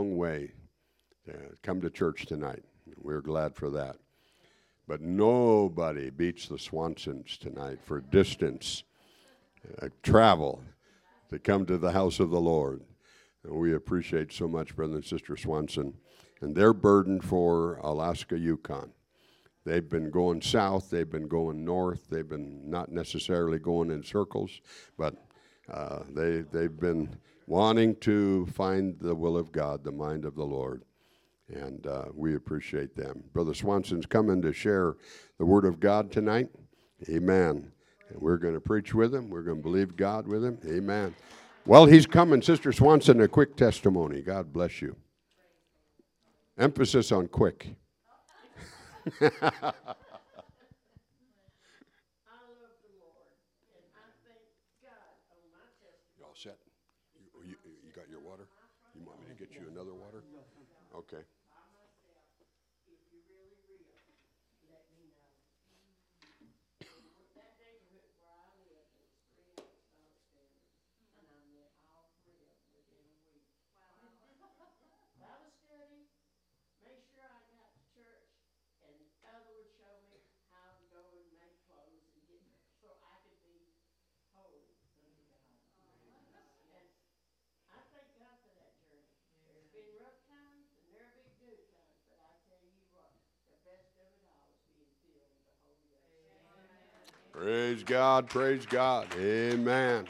long way to come to church tonight. We're glad for that. But nobody beats the Swansons tonight for distance, travel to come to the house of the Lord. And we appreciate so much Brother and Sister Swanson and their burden for Alaska-Yukon. They've been going south, they've been going north, they've been not necessarily going in circles, but they've been wanting to find the will of God, the mind of the Lord. And we appreciate them. Brother Swanson's coming to share the Word of God tonight. Amen. And we're going to preach with him. We're going to believe God with him. Amen. Well, he's coming. Sister Swanson, a quick testimony. God bless you. Emphasis on quick. I love the Lord, and I thank God on my testimony. You all set? You got your water? You want me to get you another water? Okay. Praise God, praise God. Amen.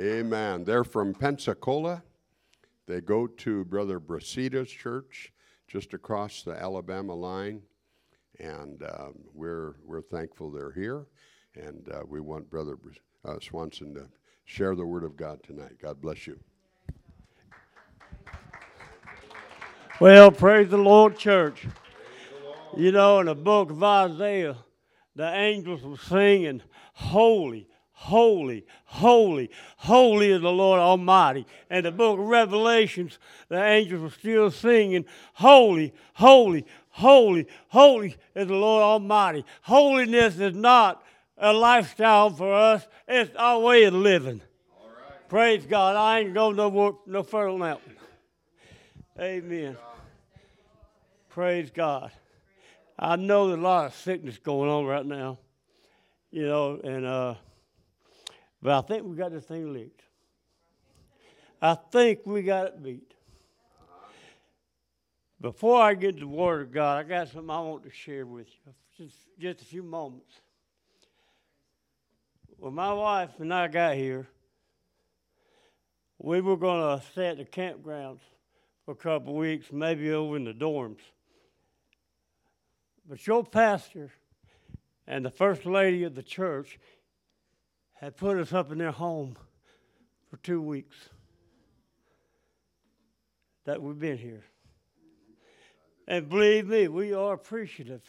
Amen. They're from Pensacola. They go to Brother Brasida's church just across the Alabama line. And we're thankful they're here. And we want Brother Swanson to share the Word of God tonight. God bless you. Well, praise the Lord, church. Praise the Lord. You know, in the book of Isaiah, the angels were singing, holy, holy, holy, holy is the Lord Almighty. And the book of Revelations, the angels were still singing, holy, holy, holy, holy is the Lord Almighty. Holiness is not a lifestyle for us. It's our way of living. All right. Praise God. I ain't going no further on that one. Amen. Praise God. I know there's a lot of sickness going on right now, you know, and but I think we got this thing licked. I think we got it beat. Before I get to the Word of God, I got something I want to share with you, just a few moments. When my wife and I got here, we were going to stay at the campgrounds for a couple of weeks, maybe over in the dorms. But your pastor and the first lady of the church had put us up in their home for 2 weeks that we've been here. And believe me, we are appreciative.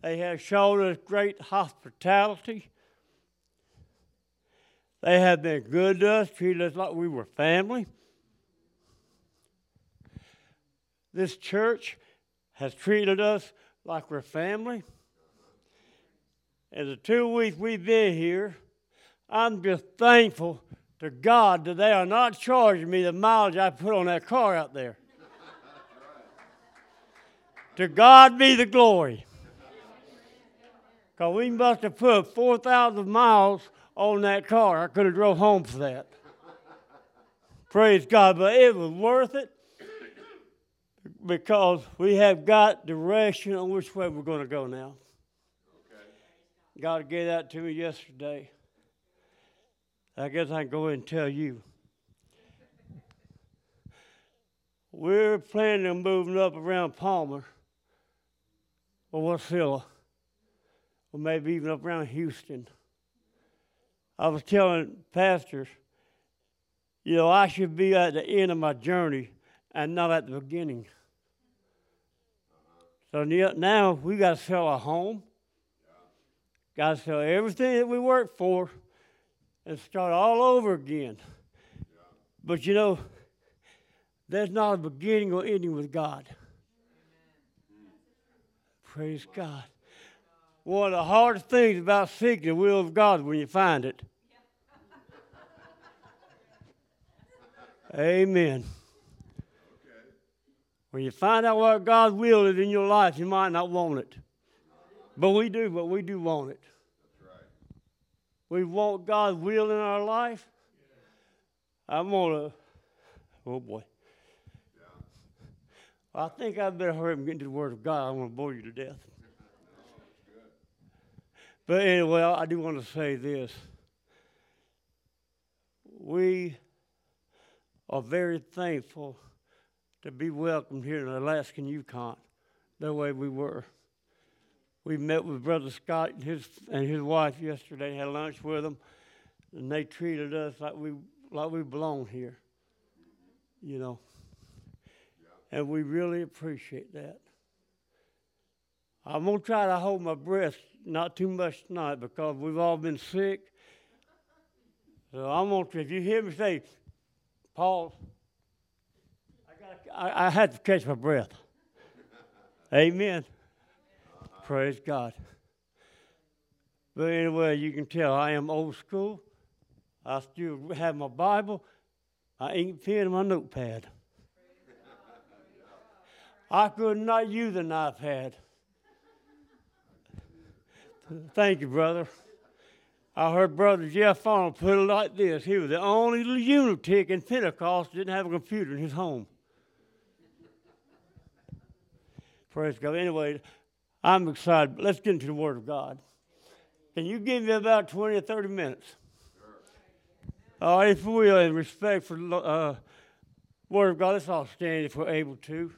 They have shown us great hospitality. They have been good to us, treated us like we were family. This church has treated us like we're family. And the 2 weeks we've been here, I'm just thankful to God that they are not charging me the mileage I put on that car out there. To God be the glory. Because we must have put 4,000 miles on that car. I could have drove home for that. Praise God, but it was worth it. Because we have got direction on which way we're going to go now. Okay. God gave that to me yesterday. I guess I can go ahead and tell you. We're planning on moving up around Palmer or Wasilla or maybe even up around Houston. I was telling pastors, you know, I should be at the end of my journey and not at the beginning. So now we got to sell our home, got to sell everything that we worked for, and start all over again. But you know, there's not a beginning or ending with God. Praise God. One of the hardest things about seeking the will of God when you find it. Amen. Okay. When you find out what God's will is in your life, you might not want it. But we do want it. That's right. We want God's will in our life. Yeah. Yeah. Well, I think I'd better hurry up and get into the Word of God. I want to bore you to death. But anyway, I do want to say this. We are very thankful to be welcomed here in Alaska-Yukon the way we were. We met with Brother Scott and his wife yesterday, had lunch with them, and they treated us like we belong here, you know. And we really appreciate that. I'm going to try to hold my breath not too much tonight because we've all been sick. So I'm going to, if you hear me say, pause, I had to catch my breath. Amen. Praise God. But anyway, you can tell I am old school. I still have my Bible. I ain't pen in my notepad. I could not use an iPad. Thank you, brother. I heard Brother Jeff Arnold put it like this. He was the only lunatic in Pentecost that didn't have a computer in his home. Praise God. Anyway, I'm excited. Let's get into the Word of God. Can you give me about 20 or 30 minutes? All right, if we will, in respect for the Word of God, let's all stand if we're able to.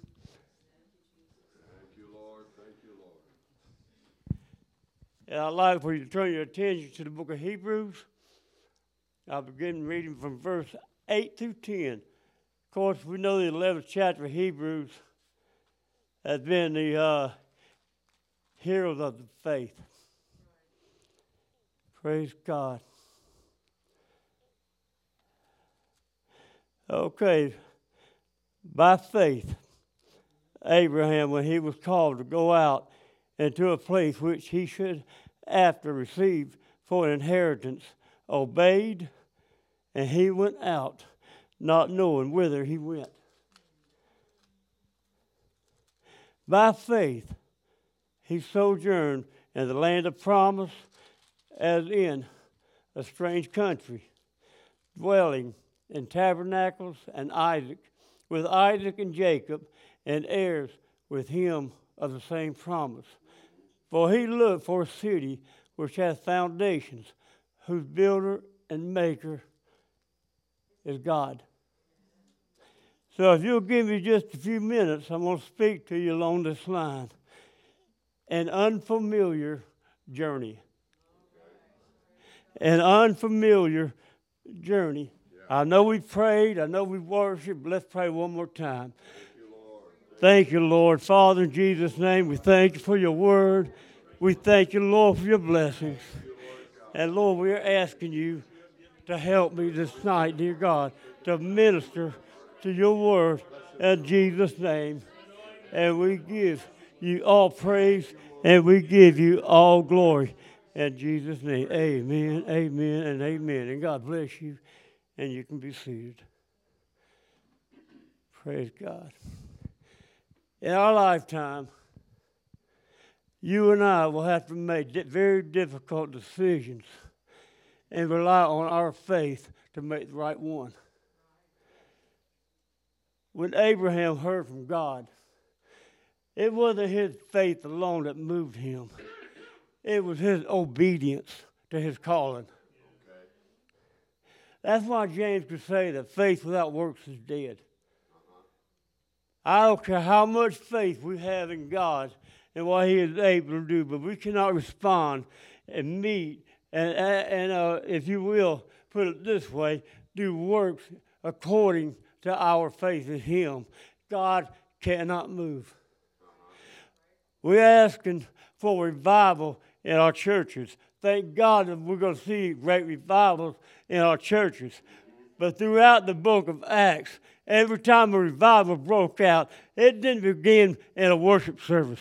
And I'd like for you to turn your attention to the book of Hebrews. I'll begin reading from verse 8 through 10. Of course, we know the 11th chapter of Hebrews has been the heroes of the faith. Praise God. Okay. By faith, Abraham, when he was called to go out, into a place which he should after receive for an inheritance, obeyed, and he went out, not knowing whither he went. By faith, he sojourned in the land of promise, as in a strange country, dwelling in tabernacles and Isaac, with Isaac and Jacob, and heirs with him of the same promise. For he looked for a city which hath foundations, whose builder and maker is God. So if you'll give me just a few minutes, I'm going to speak to you along this line. An unfamiliar journey. An unfamiliar journey. I know we prayed. I know we worshiped. Let's pray one more time. Thank you, Lord. Father, in Jesus' name, we thank you for your word. We thank you, Lord, for your blessings. And, Lord, we are asking you to help me this night, dear God, to minister to your word in Jesus' name. And we give you all praise, and we give you all glory in Jesus' name. Amen, amen, and amen. And God bless you, and you can be seated. Praise God. In our lifetime, you and I will have to make very difficult decisions and rely on our faith to make the right one. When Abraham heard from God, it wasn't his faith alone that moved him. It was his obedience to his calling. Okay. That's why James could say that faith without works is dead. I don't care how much faith we have in God and what He is able to do, but we cannot respond and meet and if you will, put it this way, do works according to our faith in Him. God cannot move. We're asking for revival in our churches. Thank God that we're going to see great revivals in our churches. But throughout the book of Acts, every time a revival broke out, it didn't begin in a worship service.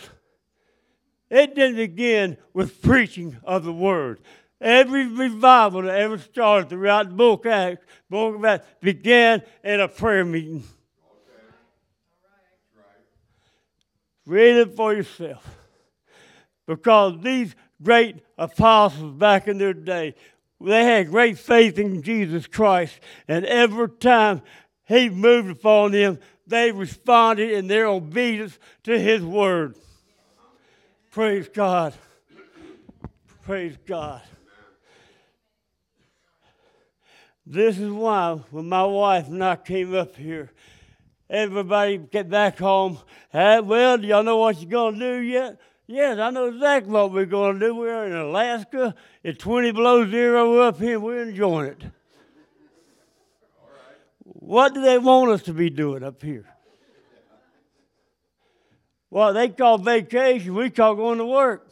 It didn't begin with preaching of the word. Every revival that ever started throughout the book of Acts, began at a prayer meeting. Okay. Right. Read it for yourself. Because these great apostles back in their day, they had great faith in Jesus Christ. And every time he moved upon them, they responded in their obedience to his word. Praise God. Praise God. This is why when my wife and I came up here, everybody get back home. Hey, well, do y'all know what you're going to do yet? Yes, I know exactly what we're going to do. We're in Alaska. It's 20 below zero. We're up here. We're enjoying it. All right. What do they want us to be doing up here? Well, they call vacation. We call going to work.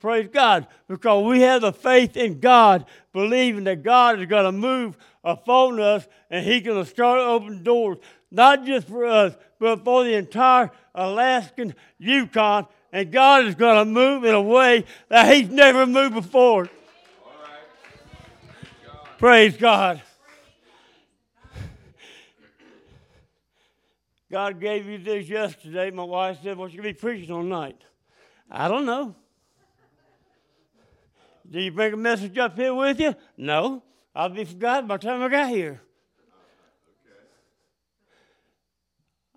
Praise God, because we have the faith in God, believing that God is going to move upon us and he's going to start opening doors, not just for us, but for the entire Alaska-Yukon, and God is going to move in a way that he's never moved before. All right. Praise God. God gave you this yesterday. My wife said, "What you going to be preaching all night?" I don't know. Do you bring a message up here with you? No. I'll be forgotten by the time I got here. Okay.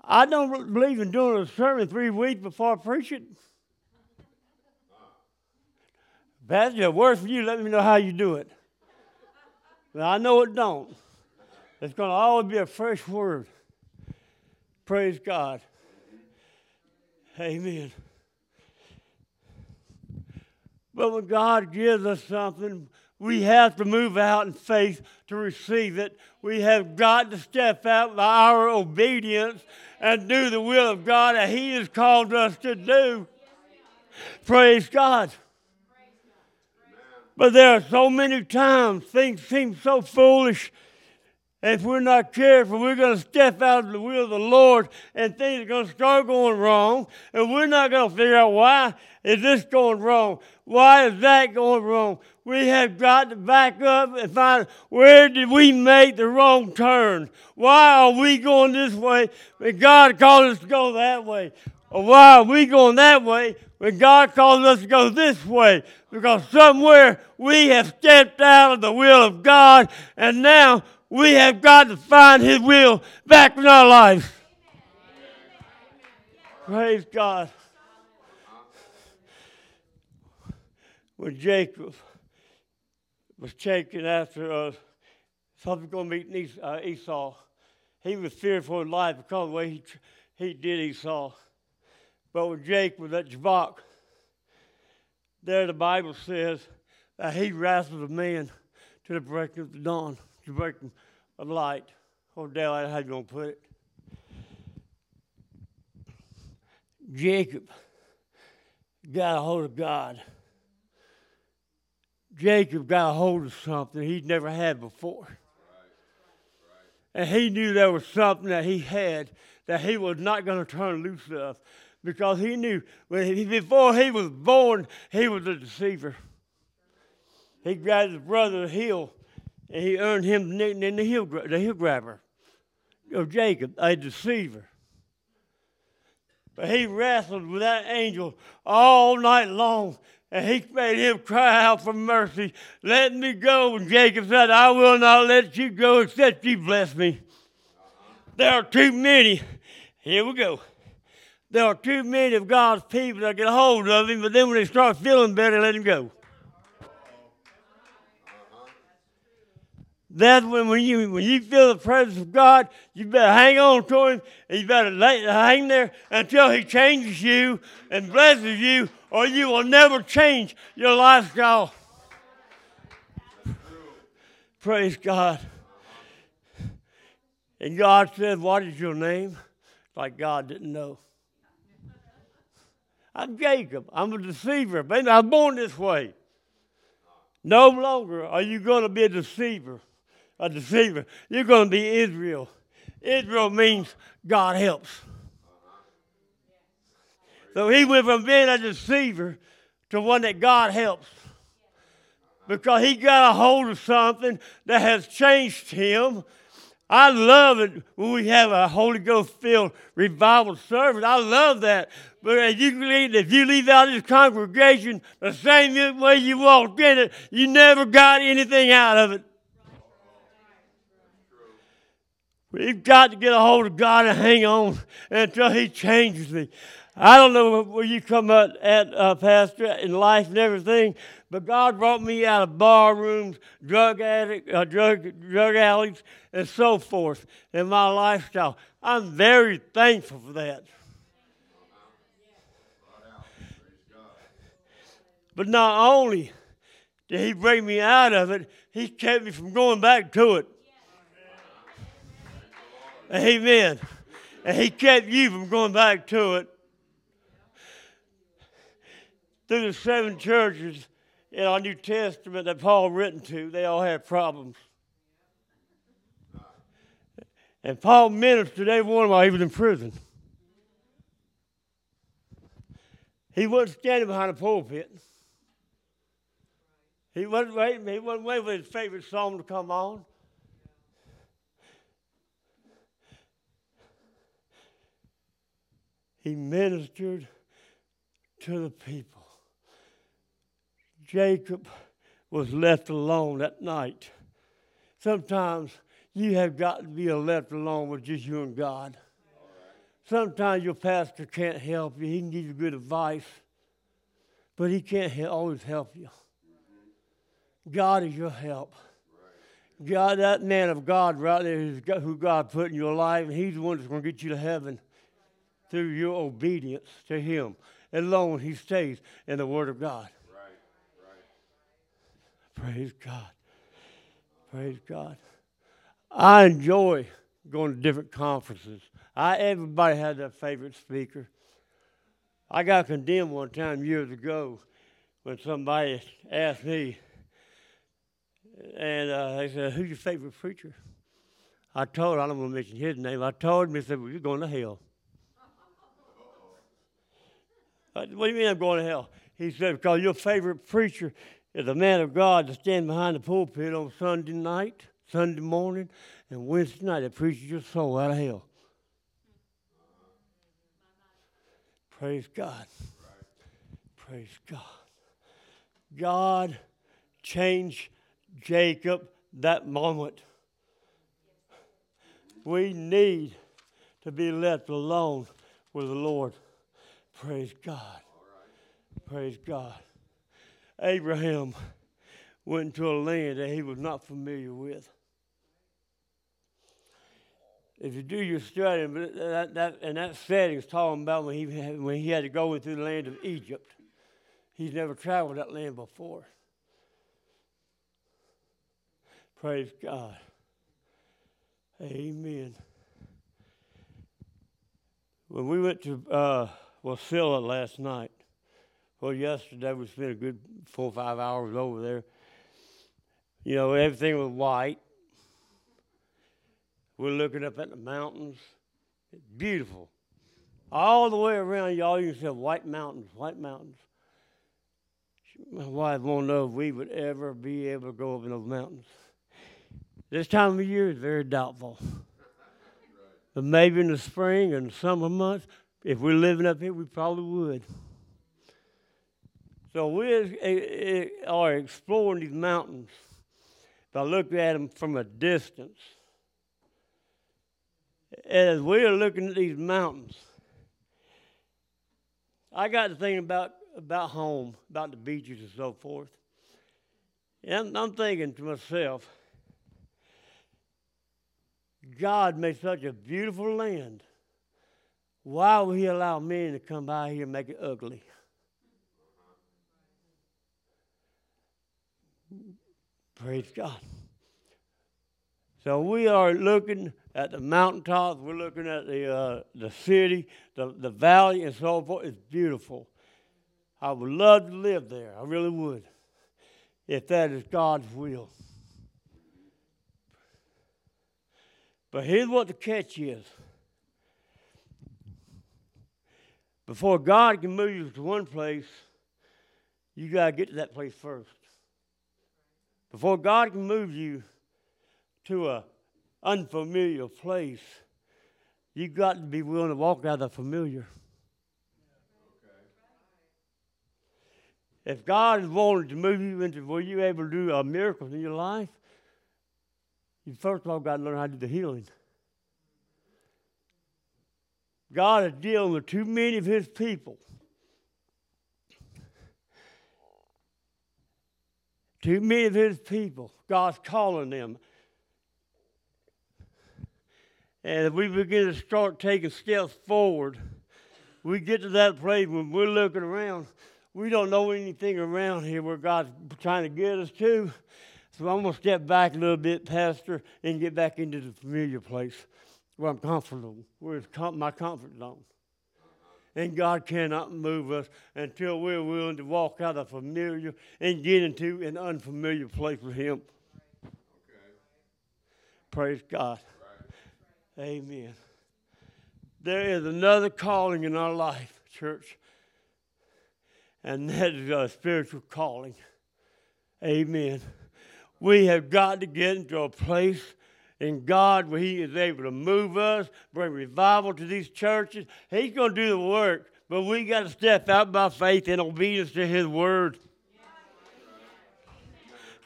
I don't believe in doing a sermon 3 weeks before I preach it. Pastor, a word for you, let me know how you do it. But I know it don't. It's going to always be a fresh word. Praise God. Amen. But when God gives us something, we have to move out in faith to receive it. We have got to step out by our obedience and do the will of God that he has called us to do. Praise God. But there are so many times things seem so foolish. If we're not careful, we're going to step out of the will of the Lord and things are going to start going wrong. And we're not going to figure out why is this going wrong? Why is that going wrong? We have got to back up and find where did we make the wrong turn? Why are we going this way when God called us to go that way? Or why are we going that way when God called us to go this way? Because somewhere we have stepped out of the will of God, and now we have got to find his will back in our lives. Praise God. When Jacob was taken after something going to meet Esau, he was fearful of life because of the way he did Esau. But when Jacob was at Jabbok, there the Bible says that he wrestled a man to the breaking of the dawn. The breaking of light, or daylight, how you gonna put it? Jacob got a hold of God. Jacob got a hold of something he'd never had before. Right. Right. And he knew there was something that he had that he was not gonna turn loose of, because he knew before he was born, he was a deceiver. He grabbed his brother's heel. And he earned him the nickname the heel grabber of Jacob, a deceiver. But he wrestled with that angel all night long, and he made him cry out for mercy, "Let me go." And Jacob said, "I will not let you go except you bless me." There are too many. Here we go. There are too many of God's people that get a hold of him, but then when they start feeling better, let him go. That's when you feel the presence of God, you better hang on to him, and you better hang there until he changes you and blesses you, or you will never change your lifestyle. Praise God. And God said, "What is your name?" Like God didn't know. "I'm Jacob. I'm a deceiver. Baby, I was born this way." No longer are you going to be a deceiver. A deceiver. You're going to be Israel. Israel means God helps. So he went from being a deceiver to one that God helps. because he got a hold of something that has changed him. I love it when we have a Holy Ghost-filled revival service. I love that. But if you leave out of this congregation the same way you walked in it, you never got anything out of it. We've got to get a hold of God and hang on until he changes me. I don't know where you come at Pastor, in life and everything, but God brought me out of bar rooms, drug alleys, and so forth in my lifestyle. I'm very thankful for that. But not only did he bring me out of it, he kept me from going back to it. Amen. And he kept you from going back to it. Through the 7 churches in our New Testament that Paul written to, they all had problems. And Paul ministered every one while he was in prison. He wasn't standing behind a pulpit. He wasn't waiting for his favorite song to come on. He ministered to the people. Jacob was left alone that night. Sometimes you have got to be left alone with just you and God. Sometimes your pastor can't help you. He can give you good advice, but he can't always help you. God is your help. God, that man of God right there is who God put in your life, and he's the one that's going to get you to heaven through your obedience to him. Alone he stays in the Word of God. Right. Praise God. Praise God. I enjoy going to different conferences. Everybody has their favorite speaker. I got condemned one time years ago when somebody asked me, and they said, "Who's your favorite preacher?" I told him, I don't want to mention his name. I told him, he said, "Well, you're going to hell." "What do you mean I'm going to hell?" He said, "Because your favorite preacher is a man of God to stand behind the pulpit on Sunday night, Sunday morning, and Wednesday night that preaches your soul out of hell." Praise God. Praise God. God changed Jacob that moment. We need to be left alone with the Lord. Praise God. Praise God. Abraham went into a land that he was not familiar with. If you do your study, that setting is talking about when he had to go into the land of Egypt. He's never traveled that land before. Praise God. Amen. When we went to Wasilla last night. Well, yesterday we spent a good 4 or 5 hours over there. You know, everything was white. We're looking up at the mountains. It's beautiful. All the way around, y'all, you can see white mountains, white mountains. My wife won't know if we would ever be able to go up in those mountains. This time of year is very doubtful. But maybe in the spring and summer months, if we're living up here, we probably would. So we are exploring these mountains. But I looked at them from a distance. As we are looking at these mountains, I got to thinking about home, about the beaches and so forth. And I'm thinking to myself, God made such a beautiful land. Why would he allow men to come by here and make it ugly? Praise God. So we are looking at the mountaintops. We're looking at the city, the valley, and so forth. It's beautiful. I would love to live there. I really would, if that is God's will. But here's what the catch is. Before God can move you to one place, you got to get to that place first. Before God can move you to an unfamiliar place, you've got to be willing to walk out of the familiar. If God is wanting to move you into where you're able to do a miracle in your life, you first of all got to learn how to do the healing. God is dealing with too many of his people. Too many of his people. God's calling them. And if we begin to start taking steps forward, we get to that place when we're looking around. We don't know anything around here where God's trying to get us to. So I'm going to step back a little bit, Pastor, and get back into the familiar place where I'm comfortable, where it's my comfort zone. And God cannot move us until we're willing to walk out of familiar and get into an unfamiliar place with him. Okay. Praise God. Right. Amen. There is another calling in our life, church, and that is a spiritual calling. Amen. We have got to get into a place in God where he is able to move us, bring revival to these churches. He's going to do the work, but we got to step out by faith and obedience to his word. Yeah.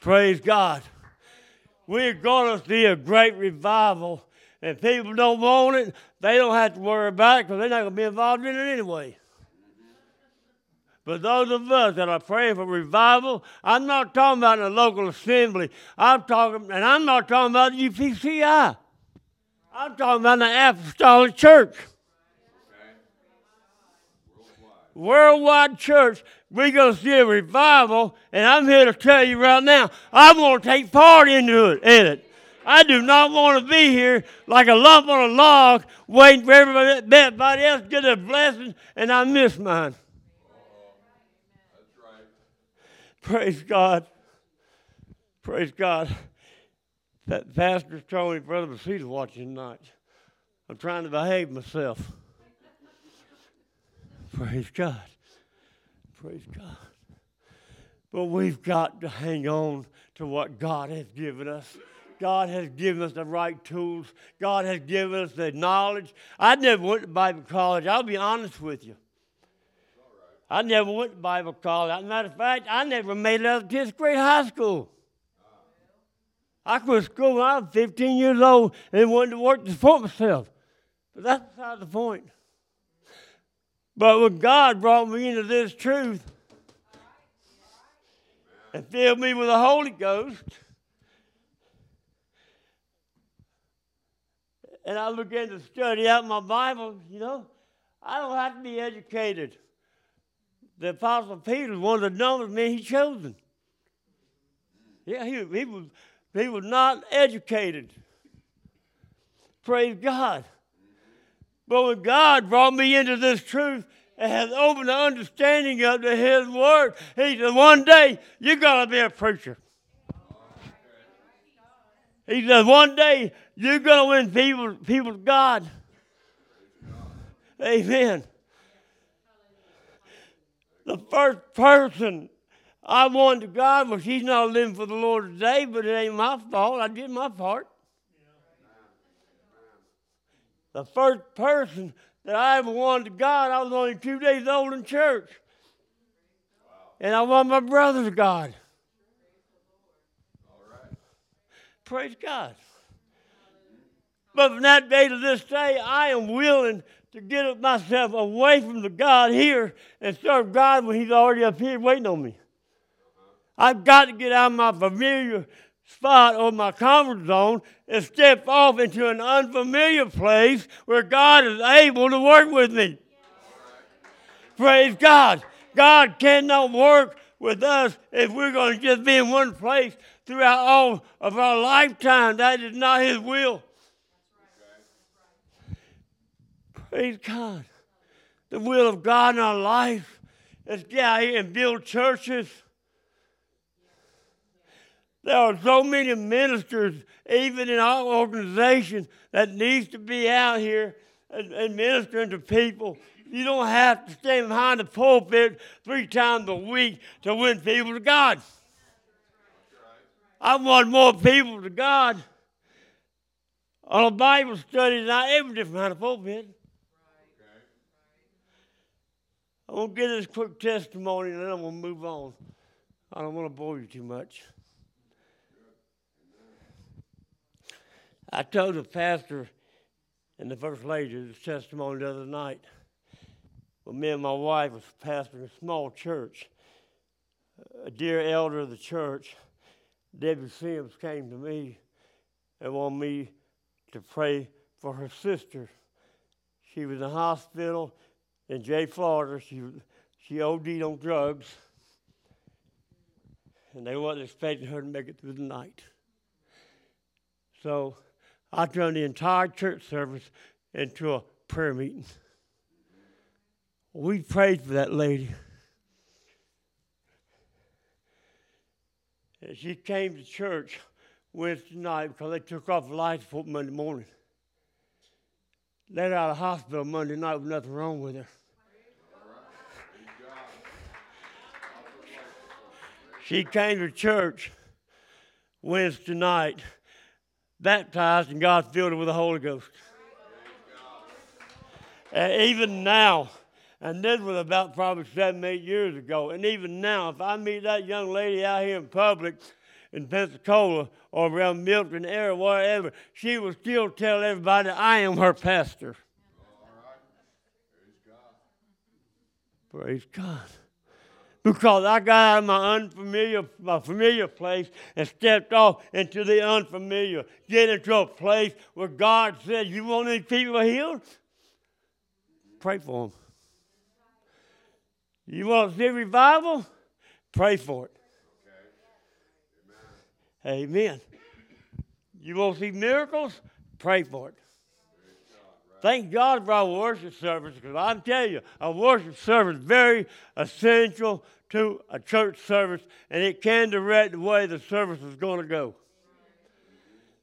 Praise God. We're going to see a great revival. If people don't want it, they don't have to worry about it because they're not going to be involved in it anyway. But those of us that are praying for revival, I'm not talking about in a local assembly. I'm not talking about the UPCI. I'm talking about the apostolic church. Okay. Worldwide church. We're going to see a revival, and I'm here to tell you right now, I'm going to take part in it. I do not want to be here like a lump on a log waiting for everybody else to get a blessing, and I miss mine. Praise God. Praise God. That pastor's told me Brother Wasilla watching tonight. I'm trying to behave myself. Praise God. Praise God. But we've got to hang on to what God has given us. God has given us the right tools. God has given us the knowledge. I never went to Bible college. I'll be honest with you. I never went to Bible college. As a matter of fact, I never made it out of 10th grade high school. I quit school when I was 15 years old and wanted to work to support myself. But that's beside the point. But when God brought me into this truth and filled me with the Holy Ghost, and I began to study out my Bible, I don't have to be educated. The Apostle Peter, one of the numbered men he chosen. Yeah, he was not educated. Praise God. But when God brought me into this truth and has opened the understanding up to his word, he said, one day you're going to be a preacher. He said, one day you're going to win people to God. Amen. The first person I wanted to God was, she's not living for the Lord today, but it ain't my fault. I did my part. The first person that I ever wanted to God, I was only 2 days old in church. And I wanted my brother to God. All right. Praise God. But from that day to this day, I am willing to get myself away from the God here and serve God when he's already up here waiting on me. I've got to get out of my familiar spot or my comfort zone and step off into an unfamiliar place where God is able to work with me. Praise God. God cannot work with us if we're going to just be in one place throughout all of our lifetime. That is not his will. Praise God. The will of God in our life is get out here and build churches. There are so many ministers, even in our organization, that needs to be out here and ministering to people. You don't have to stand behind the pulpit 3 times a week to win people to God. I want more people to God on a Bible study than I ever did from out of pulpit. I'm going to give this quick testimony and then I'm going to move on. I don't want to bore you too much. I told the pastor and the first lady this testimony the other night. Well, me and my wife was pastoring a small church. A dear elder of the church, Debbie Sims, came to me and wanted me to pray for her sister. She was in the hospital in Jay, Florida. She OD'd on drugs, and they wasn't expecting her to make it through the night. So I turned the entire church service into a prayer meeting. We prayed for that lady. And she came to church Wednesday night because they took off lights for Monday morning. Let her out of the hospital Monday night with nothing wrong with her. She came to church Wednesday night, baptized, and God filled her with the Holy Ghost. And even now, and this was about probably 7-8 years ago, and even now, if I meet that young lady out here in public in Pensacola or around Milton area, wherever, she will still tell everybody I am her pastor. All right. Praise God. Praise God. Because I got out of my familiar place and stepped off into the unfamiliar. Get into a place where God said, you want these people healed? Pray for them. You want to see revival? Pray for it. Okay. Amen. You want to see miracles? Pray for it. Thank God for our worship service, because I tell you, a worship service is very essential to a church service, and it can direct the way the service is going to go.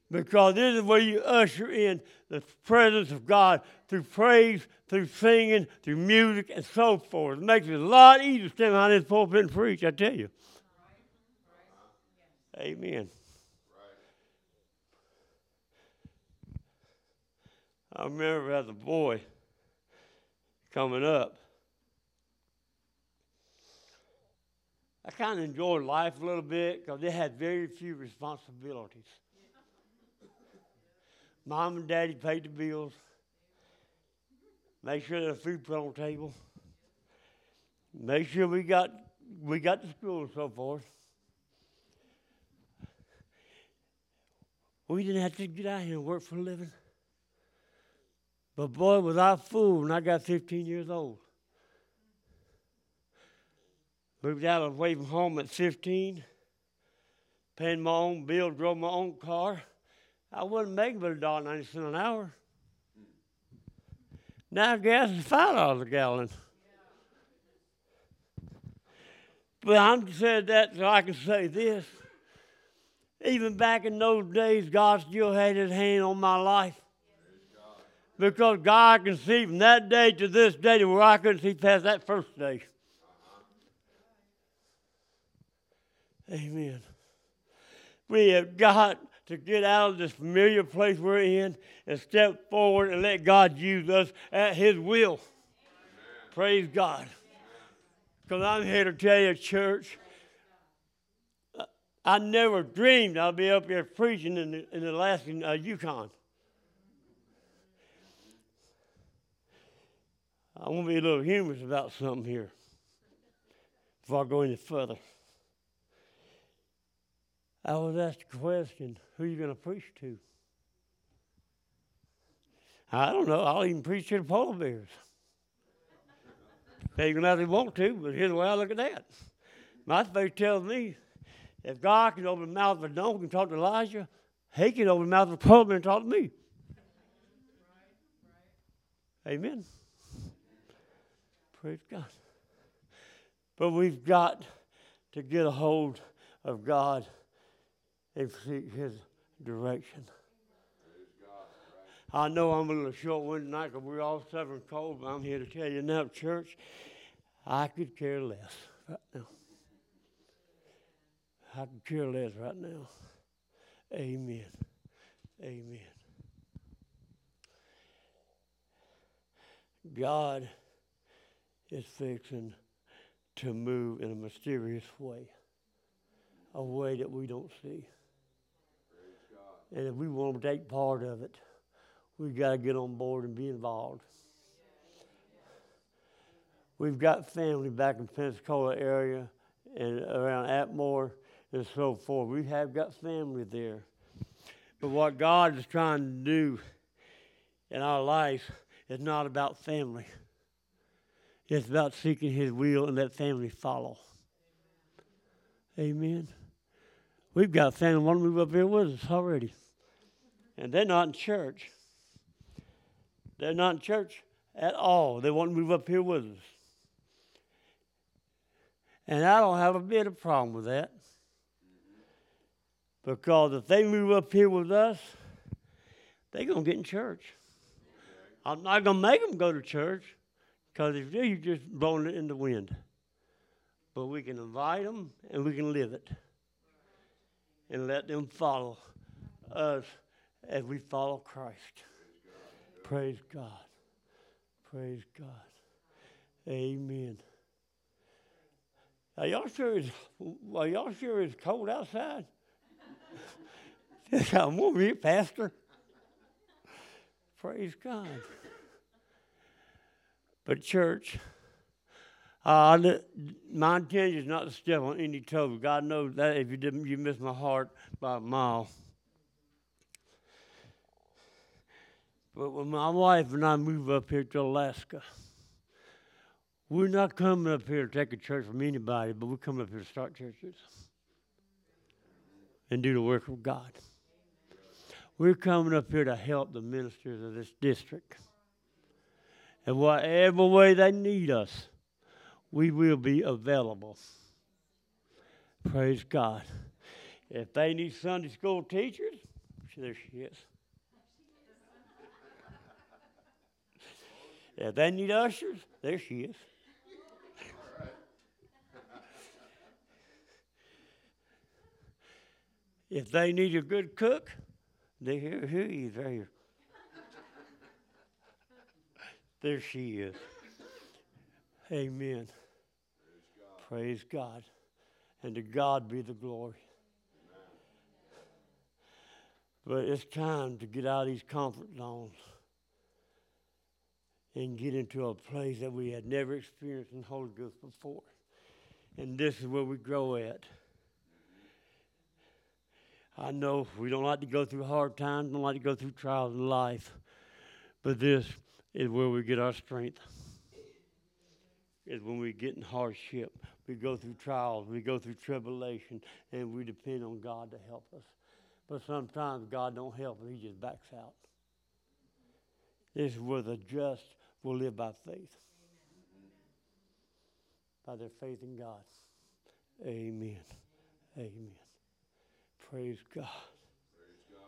Because this is where you usher in the presence of God through praise, through singing, through music, and so forth. It makes it a lot easier to stand behind this pulpit and preach, I tell you. Amen. I remember as a boy coming up, I kind of enjoyed life a little bit because they had very few responsibilities. Mom and Daddy paid the bills, make sure there was food put on the table, make sure we got to school and so forth. We didn't have to get out here and work for a living. But boy, was I fooled when I got 15 years old. Moved out of the way from home at 15, paying my own bill, drove my own car. I wasn't making but $1.90 an hour. Now gas is $5 a gallon. But I'm saying that so I can say this. Even back in those days, God still had his hand on my life. Because God can see from that day to this day to where I couldn't see past that first day. Amen. We have got to get out of this familiar place we're in and step forward and let God use us at his will. Amen. Praise God. Because I'm here to tell you, church, I never dreamed I'd be up here preaching in the Alaska-Yukon. I want to be a little humorous about something here before I go any further. I was asked the question, who are you going to preach to? I don't know. I'll even preach to the polar bears. They can either want to, but here's the way I look at that. My faith tells me if God can open the mouth of a donkey and talk to Elijah, he can open the mouth of a polar bear and talk to me. Right. Amen. Praise God. But we've got to get a hold of God and seek his direction. I know I'm a little short-winded tonight because we're all suffering cold, but I'm here to tell you now, church, I could care less right now. Amen. Amen. God is fixing to move in a mysterious way, a way that we don't see. And if we want to take part of it, we've got to get on board and be involved. We've got family back in Pensacola area and around Atmore and so forth. We have got family there. But what God is trying to do in our life is not about family. It's about seeking His will and let family follow. Amen. We've got family who want to move up here with us already. And they're not in church. They're not in church at all. They want to move up here with us. And I don't have a bit of problem with that. Because if they move up here with us, they're going to get in church. I'm not going to make them go to church. Because if you're just blowing it in the wind. But we can invite them and we can live it. And let them follow us as we follow Christ. Praise God. Praise God. Amen. Are y'all sure it's cold outside? I'm over here, Pastor. Praise God. But church, my intention is not to step on any toes. God knows that if you didn't, you missed my heart by a mile. But when my wife and I move up here to Alaska, we're not coming up here to take a church from anybody, but we're coming up here to start churches and do the work of God. We're coming up here to help the ministers of this district. And whatever way they need us, we will be available. Praise God. If they need Sunday school teachers, there she is. If they need ushers, there she is. If they need a good cook, here he is, right here. There she is. Amen. Praise God. Praise God. And to God be the glory. Amen. But it's time to get out of these comfort zones and get into a place that we had never experienced in the Holy Ghost before. And this is where we grow at. I know we don't like to go through hard times, don't like to go through trials in life, but this is where we get our strength. It's when we get in hardship. We go through trials, we go through tribulation, and we depend on God to help us. But sometimes God don't help us, He just backs out. This is where the just will live by faith, by their faith in God. Amen. Amen. Praise God. Praise God.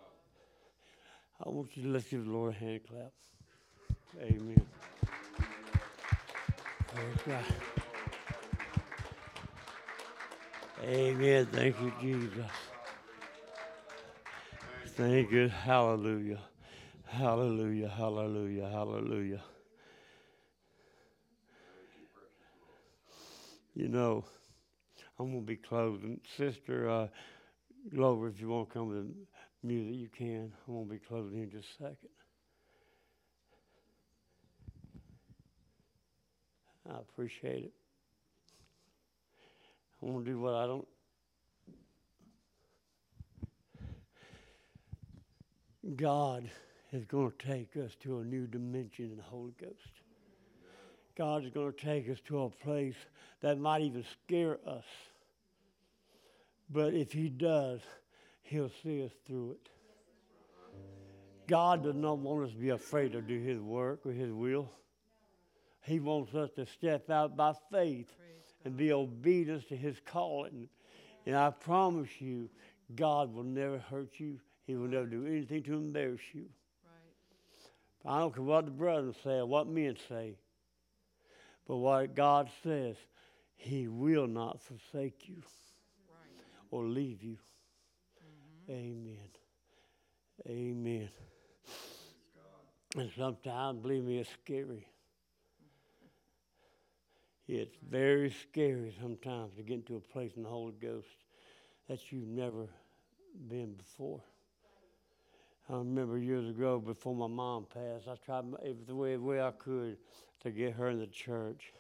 I want you to let's give the Lord a hand clap. Amen. Praise God. Amen. Thank you, Jesus. Thank you. Hallelujah. Hallelujah. Hallelujah. Hallelujah. You know, I'm going to be closing. Sister, Glover, if you want to come with the music, you can. I'm going to be closing in just a second. I appreciate it. I want to do what I don't. God is going to take us to a new dimension in the Holy Ghost. God is going to take us to a place that might even scare us. But if He does, He'll see us through it. God does not want us to be afraid to do His work or His will. He wants us to step out by faith and be obedient to His calling. And I promise you, God will never hurt you. He will never do anything to embarrass you. I don't care what the brothers say or what men say. But what God says, He will not forsake you or leave you. Mm-hmm. Amen. Amen. And sometimes, believe me, it's scary. It's very scary sometimes to get into a place in the Holy Ghost that you've never been before. I remember years ago, before my mom passed, I tried the way I could to get her in the church.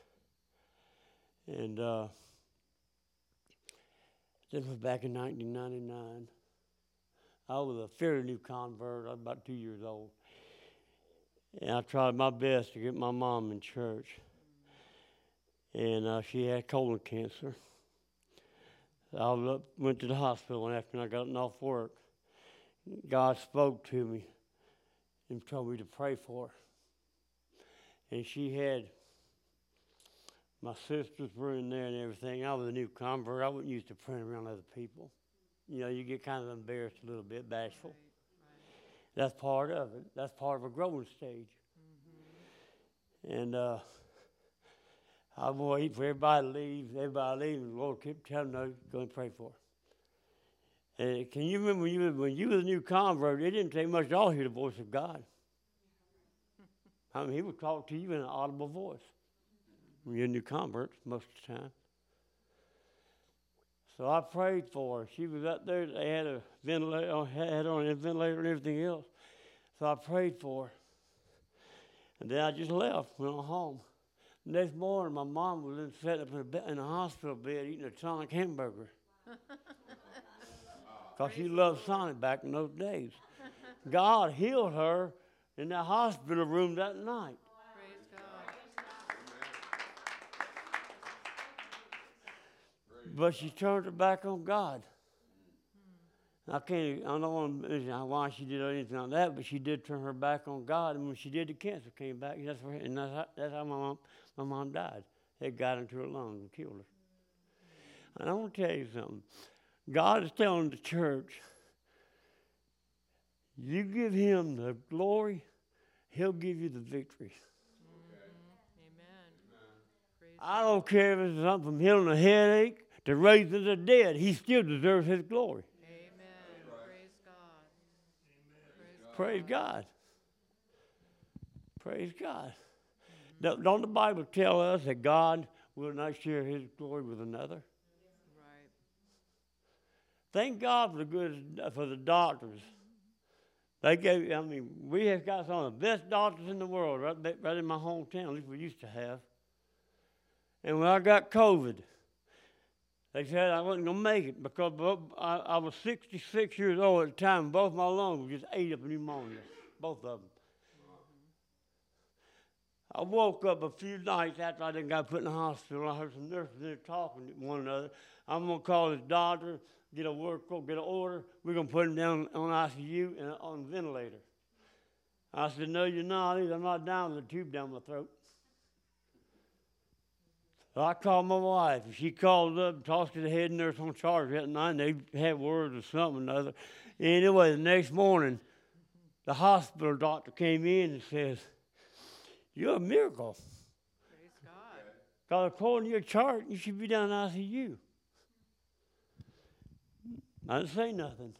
And this was back in 1999. I was a fairly new convert. I was about 2 years old. And I tried my best to get my mom in church. And she had colon cancer. So I went to the hospital one afternoon. I got off work. God spoke to me and told me to pray for her. And she had, my sisters were in there and everything. I was a new convert. I wasn't used to praying around other people. You know, you get kind of embarrassed a little bit, bashful. Right. That's part of it. That's part of a growing stage. Mm-hmm. And I'm waiting for everybody to leave. The Lord kept telling them, go and pray for her. And can you remember when you were a new convert, it didn't take much at all to hear the voice of God. I mean, he would talk to you in an audible voice. When you're a new convert, most of the time. So I prayed for her. She was up there. They had a ventilator, had on a ventilator and everything else. So I prayed for her. And then I just left, went on home. The next morning, my mom was sitting up in a hospital bed eating a Sonic hamburger. Because she loved Sonic back in those days. God healed her in that hospital room that night. But she turned her back on God. I don't want to mention why she did anything like that, but she did turn her back on God. And when she did, the cancer came back. That's how my mom died. It got into her lungs and killed her. And I want to tell you something. God is telling the church, you give him the glory, he'll give you the victory. Amen. I don't care if it's something from healing a headache, to raise the dead, he still deserves his glory. Amen. Praise God. Amen. Praise God. Praise God. Mm-hmm. Don't the Bible tell us that God will not share his glory with another? Right. Thank God for the doctors. They gave. I mean, we have got some of the best doctors in the world right in my hometown, at least we used to have. And when I got COVID, they said I wasn't going to make it because I was 66 years old at the time. Both my lungs just ate up pneumonia, both of them. I woke up a few nights after I didn't got put in the hospital. I heard some nurses there talking to one another. I'm going to call this doctor, get an order. We're going to put him down on ICU and on the ventilator. I said, no, you're not. I'm not down with a tube down my throat. So I called my wife, and she called up and talked to the head nurse on charge that night, and they had words or something or another. Anyway, the next morning, the hospital doctor came in and says, you're a miracle. Praise God. Because according to your chart, you should be down in ICU. I didn't say nothing.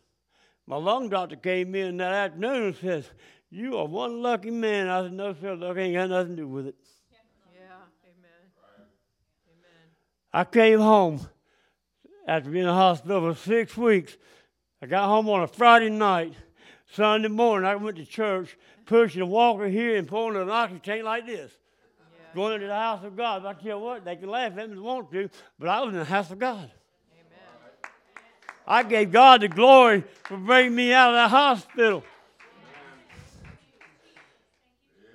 My lung doctor came in that afternoon and says, you are one lucky man. I said, no, sir, luck ain't got nothing to do with it. I came home after being in the hospital for 6 weeks. I got home on a Friday night. Sunday morning, I went to church, pushing a walker here and pulling an oxygen tank like this, going into the house of God. But I tell you what, they can laugh at me if they want to, but I was in the house of God. Amen. I gave God the glory for bringing me out of that hospital.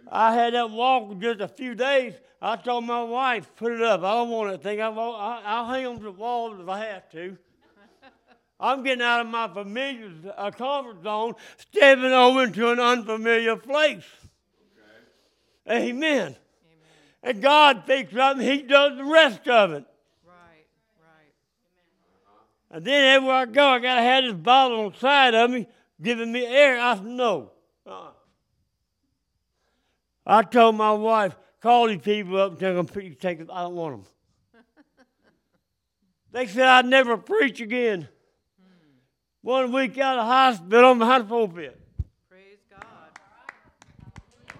I had that walker just a few days. I told my wife, put it up. I don't want that thing. I'll hang on to the wall if I have to. I'm getting out of my familiar comfort zone, stepping over into an unfamiliar place. Okay. Amen. And God picks up and he does the rest of it. Right. And then everywhere I go, I got to have this bottle on the side of me, giving me air. I said, no. I told my wife, call these people up and tell them, take them. I don't want them. They said I'd never preach again. 1 week out of hospital behind the pulpit. Praise God.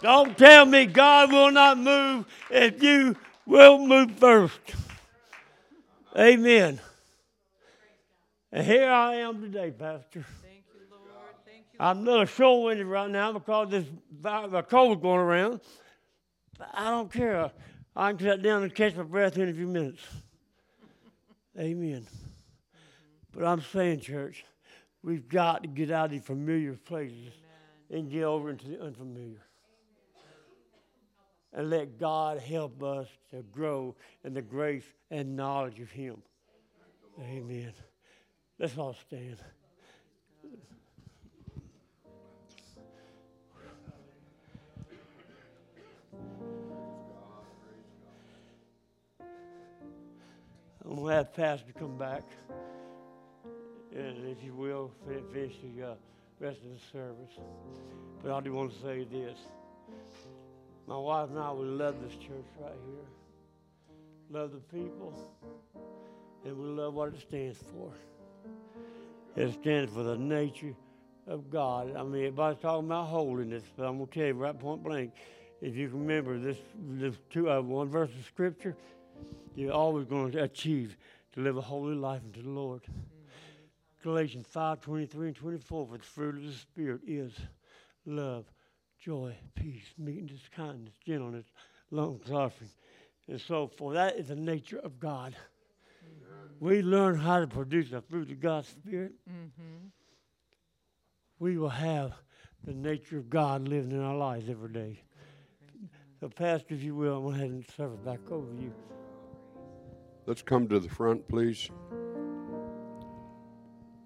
Don't tell me God will not move if you will move first. Amen. And here I am today, Pastor. Thank you, Lord. Thank you, Lord. I'm not short-winded right now because there's a cold going around. But I don't care. I can sit down and catch my breath in a few minutes. Amen. But I'm saying, church, we've got to get out of these familiar places and get over into the unfamiliar. And let God help us to grow in the grace and knowledge of Him. Amen. Let's all stand. I'm going to have Pastor come back, and if you will, finish the rest of the service. But I do want to say this. My wife and I, we love this church right here. Love the people, and we love what it stands for. It stands for the nature of God. I mean, everybody's talking about holiness, but I'm going to tell you right point blank, if you can remember this one verse of Scripture, you're always going to achieve to live a holy life unto the Lord. Galatians 5:23-24, for the fruit of the Spirit is love, joy, peace, meekness, kindness, gentleness, long-suffering, and so forth. That is the nature of God. We learn how to produce the fruit of God's Spirit, we will have the nature of God living in our lives every day. So, Pastor, if you will, I'm going to hand the service back over to you. Let's come to the front, please.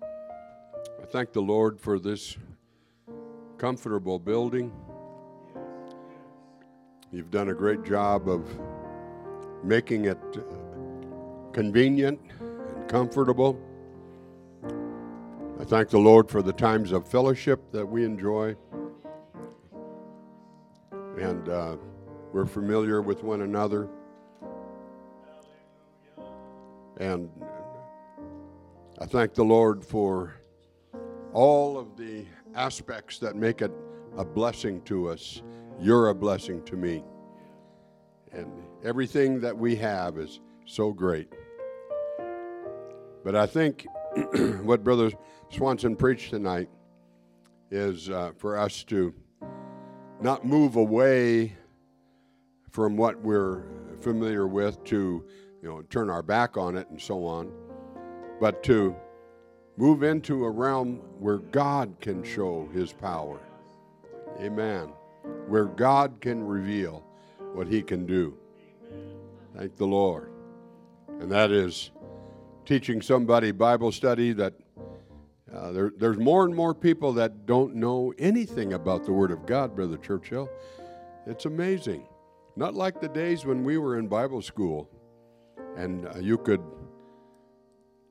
I thank the Lord for this comfortable building. You've done a great job of making it convenient and comfortable. I thank the Lord for the times of fellowship that we enjoy. And we're familiar with one another. And I thank the Lord for all of the aspects that make it a blessing to us. You're a blessing to me. And everything that we have is so great. But I think what Brother Swanson preached tonight is for us to not move away from what we're familiar with to, you know, turn our back on it and so on, but to move into a realm where God can show His power. Amen. Where God can reveal what He can do. Thank the Lord. And that is teaching somebody Bible study that there's more and more people that don't know anything about the Word of God, Brother Churchill. It's amazing. Not like the days when we were in Bible school and you could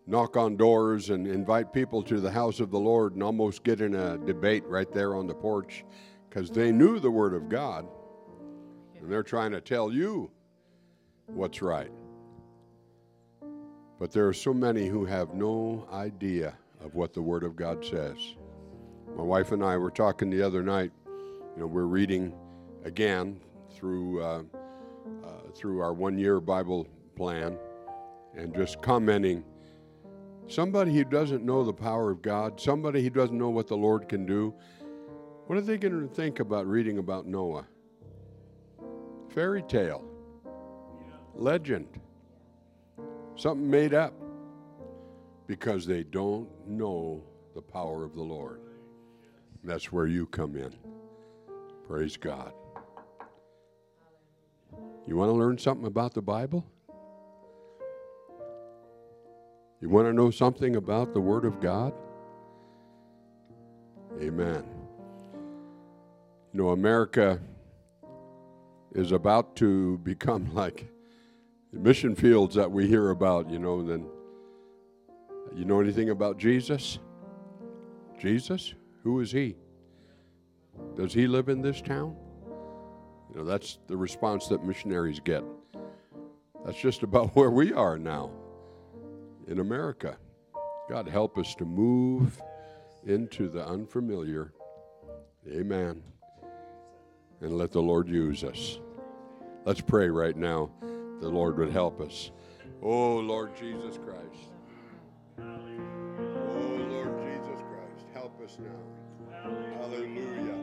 knock on doors and invite people to the house of the Lord and almost get in a debate right there on the porch because they knew the Word of God and they're trying to tell you what's right. But there are so many who have no idea of what the Word of God says. My wife and I were talking the other night. You know, we're reading again through our one-year Bible plan and just commenting. Somebody who doesn't know the power of God, somebody who doesn't know what the Lord can do, what are they going to think about reading about Noah? Fairy tale. Legend. Something made up because they don't know the power of the Lord. And that's where you come in. Praise God. You want to learn something about the Bible? You want to know something about the Word of God? Amen. You know, America is about to become like the mission fields that we hear about, you know. Then, you know anything about Jesus? Jesus? Who is He? Does He live in this town? You know, that's the response that missionaries get. That's just about where we are now in America. God help us to move into the unfamiliar. Amen. And let the Lord use us. Let's pray right now the Lord would help us. Oh, Lord Jesus Christ. Oh, Lord Jesus Christ, help us now. Hallelujah.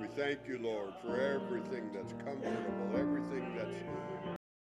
We thank you, Lord, for everything that's comfortable, everything that's